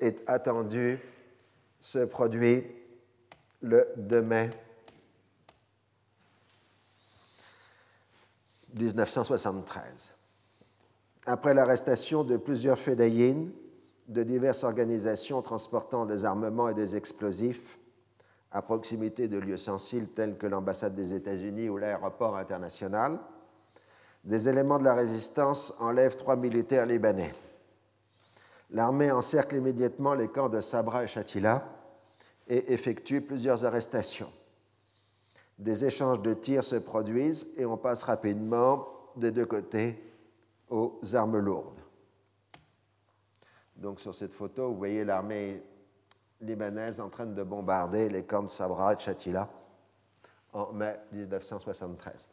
est attendue, se produit le 2 mai 1973. Après l'arrestation de plusieurs fedaïnes de diverses organisations transportant des armements et des explosifs à proximité de lieux sensibles tels que l'ambassade des États-Unis ou l'aéroport international, des éléments de la résistance enlèvent 3 militaires libanais. L'armée encercle immédiatement les camps de Sabra et Shatila et effectue plusieurs arrestations. Des échanges de tirs se produisent et on passe rapidement des deux côtés aux armes lourdes. Donc sur cette photo, vous voyez l'armée libanaise en train de bombarder les camps de Sabra et Shatila en mai 1973.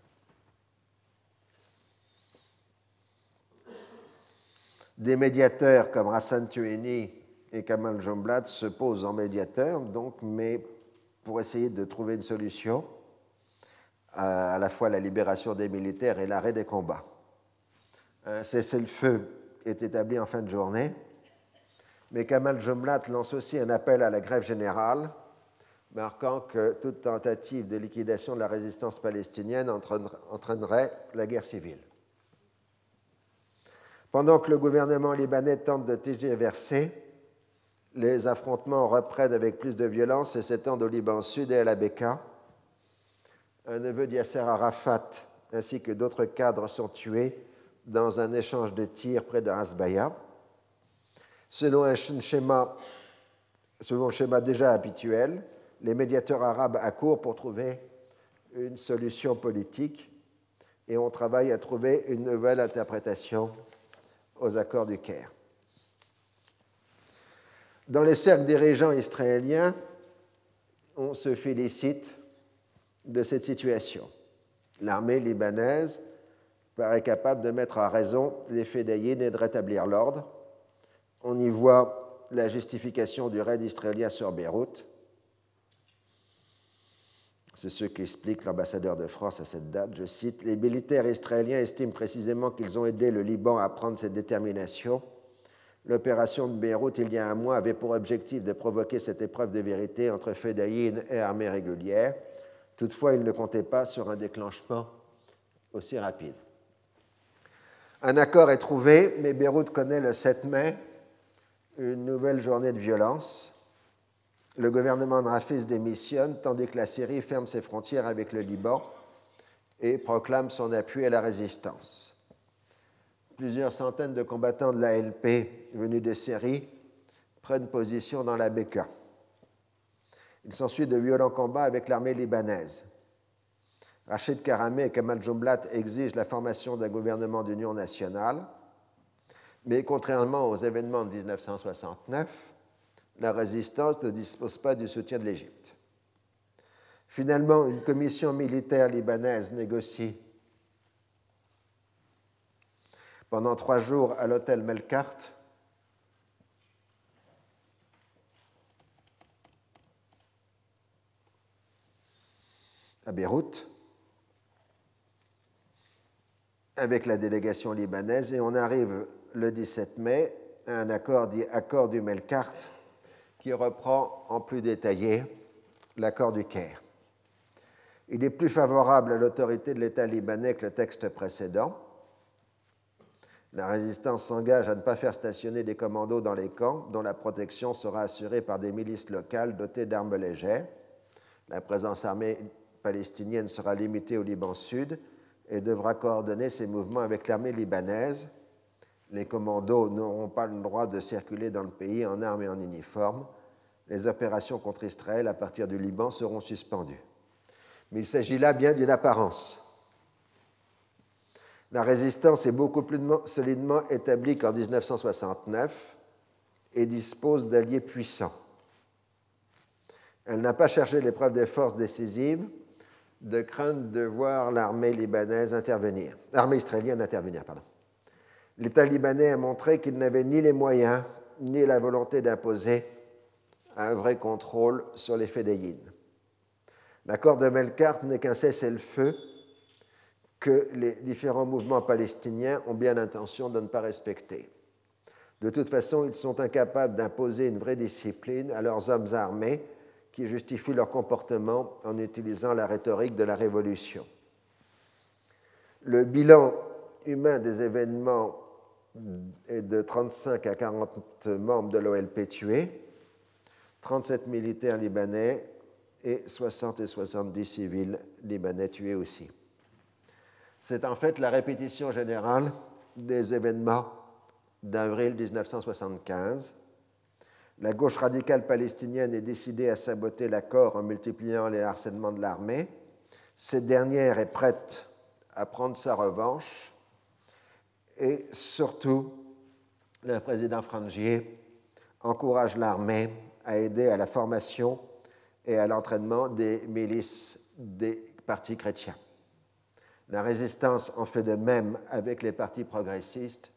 Des médiateurs comme Hassan Toueni et Kamal Joumblatt se posent en médiateurs, donc, mais pour essayer de trouver une solution à la fois la libération des militaires et l'arrêt des combats. Un cessez-le-feu est établi en fin de journée, mais Kamal Joumblatt lance aussi un appel à la grève générale, marquant que toute tentative de liquidation de la résistance palestinienne entraînerait la guerre civile. Pendant que le gouvernement libanais tente de tergiverser, les affrontements reprennent avec plus de violence et s'étendent au Liban Sud et à la Beka. Un neveu d'Yasser Arafat ainsi que d'autres cadres sont tués dans un échange de tirs près de Hasbaya. Selon un schéma déjà habituel, les médiateurs arabes accourent pour trouver une solution politique et on travaille à trouver une nouvelle interprétation aux accords du Caire. Dans les cercles dirigeants israéliens, on se félicite de cette situation. L'armée libanaise paraît capable de mettre à raison les fédéines et de rétablir l'ordre. On y voit la justification du raid israélien sur Beyrouth. C'est ce qu'explique l'ambassadeur de France à cette date. Je cite : « Les militaires israéliens estiment précisément qu'ils ont aidé le Liban à prendre cette détermination. L'opération de Beyrouth, il y a un mois, avait pour objectif de provoquer cette épreuve de vérité entre fédéines et armée régulière. Toutefois, ils ne comptaient pas sur un déclenchement aussi rapide. » Un accord est trouvé, mais Beyrouth connaît le 7 mai une nouvelle journée de violence. Le gouvernement de Rafiz démissionne, tandis que la Syrie ferme ses frontières avec le Liban et proclame son appui à la résistance. Plusieurs centaines de combattants de l'ALP venus de Syrie prennent position dans la Beka. Il s'ensuit de violents combats avec l'armée libanaise. Rachid Karameh et Kamal Joumblatt exigent la formation d'un gouvernement d'union nationale, mais contrairement aux événements de 1969, la résistance ne dispose pas du soutien de l'Égypte. Finalement, une commission militaire libanaise négocie pendant 3 jours à l'hôtel Melkart à Beyrouth avec la délégation libanaise, et on arrive le 17 mai à un accord dit « accord du Melkart » qui reprend en plus détaillé l'accord du Caire. Il est plus favorable à l'autorité de l'État libanais que le texte précédent. La résistance s'engage à ne pas faire stationner des commandos dans les camps, dont la protection sera assurée par des milices locales dotées d'armes légères. La présence armée palestinienne sera limitée au Liban Sud et devra coordonner ses mouvements avec l'armée libanaise. Les commandos n'auront pas le droit de circuler dans le pays en armes et en uniforme. Les opérations contre Israël à partir du Liban seront suspendues. Mais il s'agit là bien d'une apparence. La résistance est beaucoup plus solidement établie qu'en 1969 et dispose d'alliés puissants. Elle n'a pas cherché l'épreuve des forces décisives de crainte de voir l'armée israélienne intervenir. L'État libanais a montré qu'il n'avait ni les moyens ni la volonté d'imposer un vrai contrôle sur les fédéines. L'accord de Melkart n'est qu'un cessez-le-feu que les différents mouvements palestiniens ont bien l'intention de ne pas respecter. De toute façon, ils sont incapables d'imposer une vraie discipline à leurs hommes armés qui justifient leur comportement en utilisant la rhétorique de la révolution. Le bilan humain des événements est de 35 à 40 membres de l'OLP tués, 37 militaires libanais et 60 et 70 civils libanais tués aussi. C'est en fait la répétition générale des événements d'avril 1975. La gauche radicale palestinienne est décidée à saboter l'accord en multipliant les harcèlements de l'armée. Cette dernière est prête à prendre sa revanche. Et surtout, le président Frangier encourage l'armée à aider à la formation et à l'entraînement des milices des partis chrétiens. La résistance en fait de même avec les partis progressistes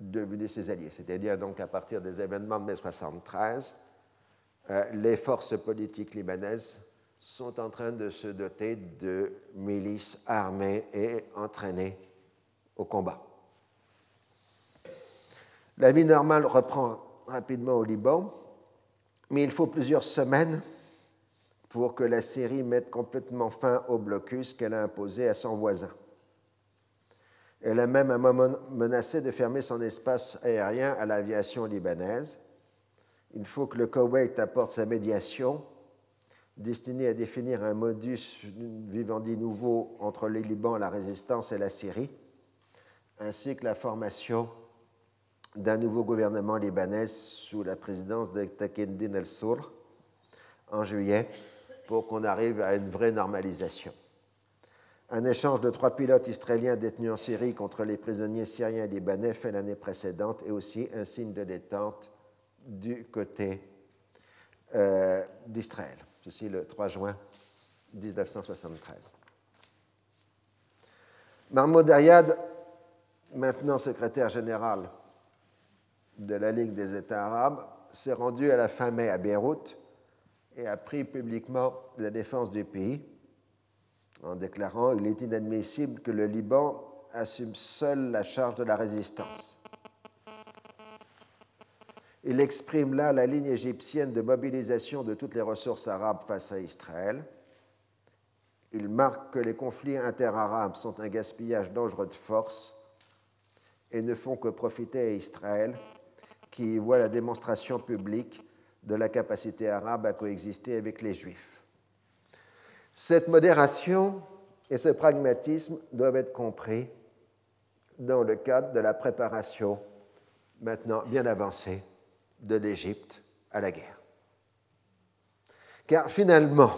devenus ses alliés. C'est-à-dire donc à partir des événements de mai 73, les forces politiques libanaises sont en train de se doter de milices armées et entraînées au combat. La vie normale reprend rapidement au Liban, mais il faut plusieurs semaines pour que la Syrie mette complètement fin au blocus qu'elle a imposé à son voisin. Elle a même à un moment menacé de fermer son espace aérien à l'aviation libanaise. Il faut que le Koweït apporte sa médiation, destinée à définir un modus vivendi nouveau entre les Libans, la résistance et la Syrie, ainsi que la formation d'un nouveau gouvernement libanais sous la présidence de Taqi-Eddine el-Sour en juillet, pour qu'on arrive à une vraie normalisation. Un échange de 3 pilotes israéliens détenus en Syrie contre les prisonniers syriens et libanais fait l'année précédente est aussi un signe de détente du côté d'Israël. Ceci le 3 juin 1973. Mahmoud Iyad, maintenant secrétaire général de la Ligue des États arabes, s'est rendu à la fin mai à Beyrouth et a pris publiquement la défense du pays en déclarant « Il est inadmissible que le Liban assume seul la charge de la résistance. » Il exprime là la ligne égyptienne de mobilisation de toutes les ressources arabes face à Israël. Il marque que les conflits interarabes sont un gaspillage dangereux de force et ne font que profiter à Israël, qui y voit la démonstration publique de la capacité arabe à coexister avec les Juifs. Cette modération et ce pragmatisme doivent être compris dans le cadre de la préparation, maintenant bien avancée, de l'Égypte à la guerre. Car finalement,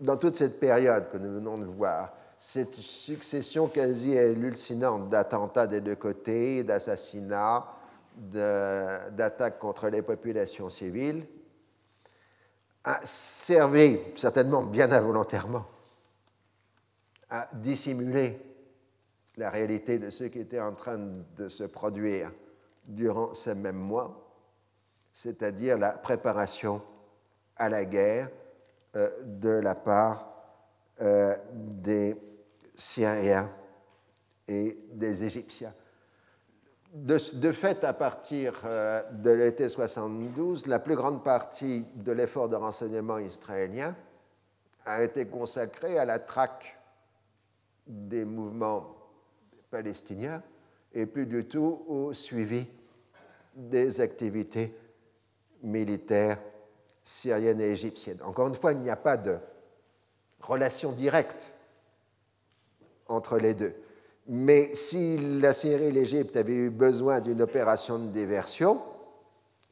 dans toute cette période que nous venons de voir, cette succession quasi hallucinante d'attentats des deux côtés, d'assassinats, d'attaques contre les populations civiles, a servi, certainement bien involontairement, à dissimuler la réalité de ce qui était en train de se produire durant ces mêmes mois, c'est-à-dire la préparation à la guerre de la part des Syriens et des Égyptiens. De fait, à partir de l'été 72, la plus grande partie de l'effort de renseignement israélien a été consacrée à la traque des mouvements palestiniens et plus du tout au suivi des activités militaires syriennes et égyptiennes. Encore une fois, il n'y a pas de relation directe entre les deux. Mais si la Syrie et l'Égypte avaient eu besoin d'une opération de diversion,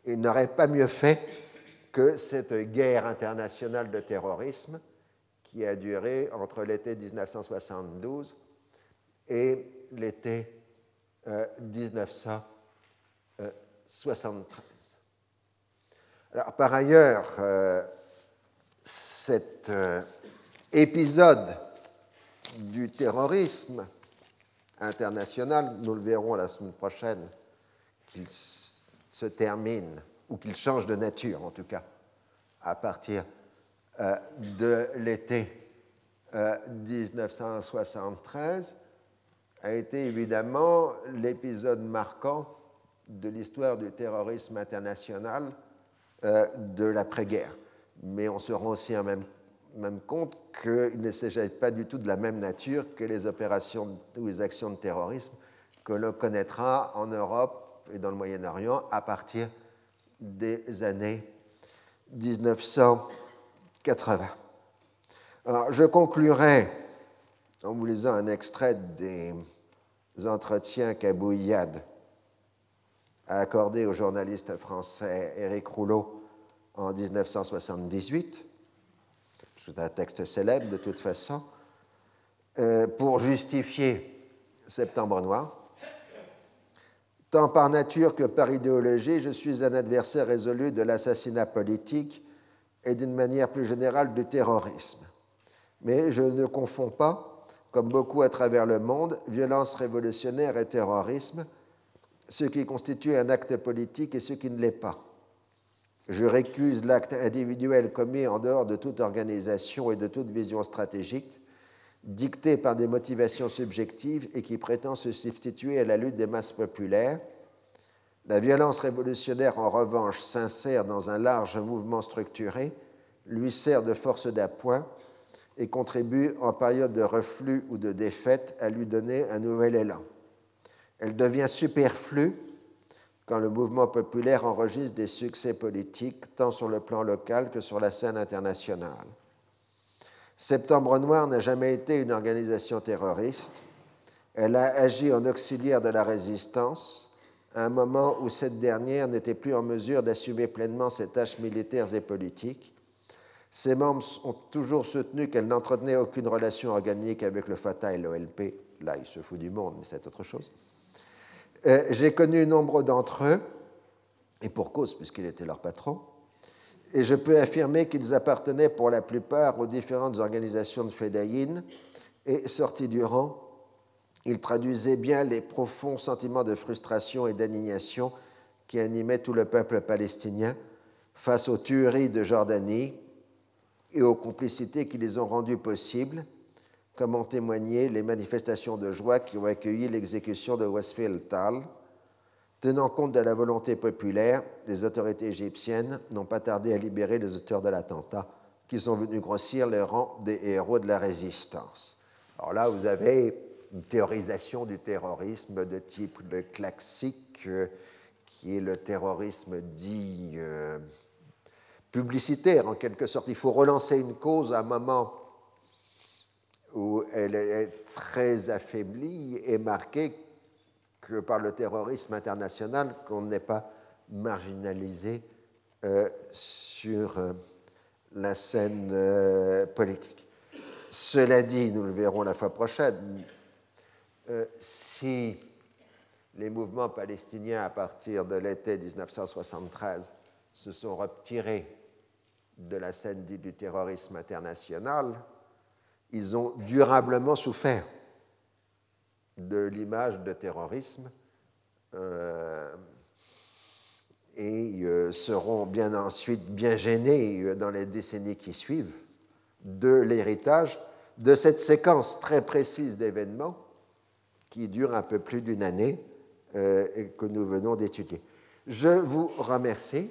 ils n'auraient pas mieux fait que cette guerre internationale de terrorisme qui a duré entre l'été 1972 et l'été 1973. Alors, par ailleurs, cet épisode du terrorisme international, nous le verrons la semaine prochaine, qu'il se termine, ou qu'il change de nature en tout cas, à partir de l'été 1973, a été évidemment l'épisode marquant de l'histoire du terrorisme international de l'après-guerre. Mais on se rend aussi en même compte qu'il ne s'agit pas du tout de la même nature que les opérations ou les actions de terrorisme que l'on connaîtra en Europe et dans le Moyen-Orient à partir des années 1980. Alors, je conclurai en vous lisant un extrait des entretiens qu'Abu Iyad a accordé au journaliste français Éric Rouleau en 1978. C'est un texte célèbre, de toute façon, pour justifier Septembre Noir. Tant par nature que par idéologie, je suis un adversaire résolu de l'assassinat politique et d'une manière plus générale du terrorisme. Mais je ne confonds pas, comme beaucoup à travers le monde, violence révolutionnaire et terrorisme, ce qui constitue un acte politique et ce qui ne l'est pas. Je récuse l'acte individuel commis en dehors de toute organisation et de toute vision stratégique, dictée par des motivations subjectives et qui prétend se substituer à la lutte des masses populaires. La violence révolutionnaire, en revanche, s'insère dans un large mouvement structuré, lui sert de force d'appoint et contribue, en période de reflux ou de défaite, à lui donner un nouvel élan. Elle devient superflue quand le mouvement populaire enregistre des succès politiques, tant sur le plan local que sur la scène internationale. Septembre Noir n'a jamais été une organisation terroriste. Elle a agi en auxiliaire de la résistance, à un moment où cette dernière n'était plus en mesure d'assumer pleinement ses tâches militaires et politiques. Ses membres ont toujours soutenu qu'elle n'entretenait aucune relation organique avec le Fatah et l'OLP. Là, il se fout du monde, mais c'est autre chose. J'ai connu nombre d'entre eux, et pour cause puisqu'il était leur patron, et je peux affirmer qu'ils appartenaient pour la plupart aux différentes organisations de Fedaïn, et sortis du rang, ils traduisaient bien les profonds sentiments de frustration et d'indignation qui animaient tout le peuple palestinien face aux tueries de Jordanie et aux complicités qui les ont rendues possibles, comme en témoignaient les manifestations de joie qui ont accueilli l'exécution de Wasfi el-Tal. Tenant compte de la volonté populaire, les autorités égyptiennes n'ont pas tardé à libérer les auteurs de l'attentat, qui sont venus grossir les rangs des héros de la résistance. Alors là, vous avez une théorisation du terrorisme de type le classique, qui est le terrorisme dit publicitaire, en quelque sorte. Il faut relancer une cause à un moment où elle est très affaiblie et marquée que par le terrorisme international, qu'on n'est pas marginalisé sur la scène politique. Cela dit, nous le verrons la fois prochaine, si les mouvements palestiniens à partir de l'été 1973 se sont retirés de la scène dite du terrorisme international, ils ont durablement souffert de l'image de terrorisme et seront bien ensuite bien gênés dans les décennies qui suivent de l'héritage de cette séquence très précise d'événements qui dure un peu plus d'une année et que nous venons d'étudier. Je vous remercie.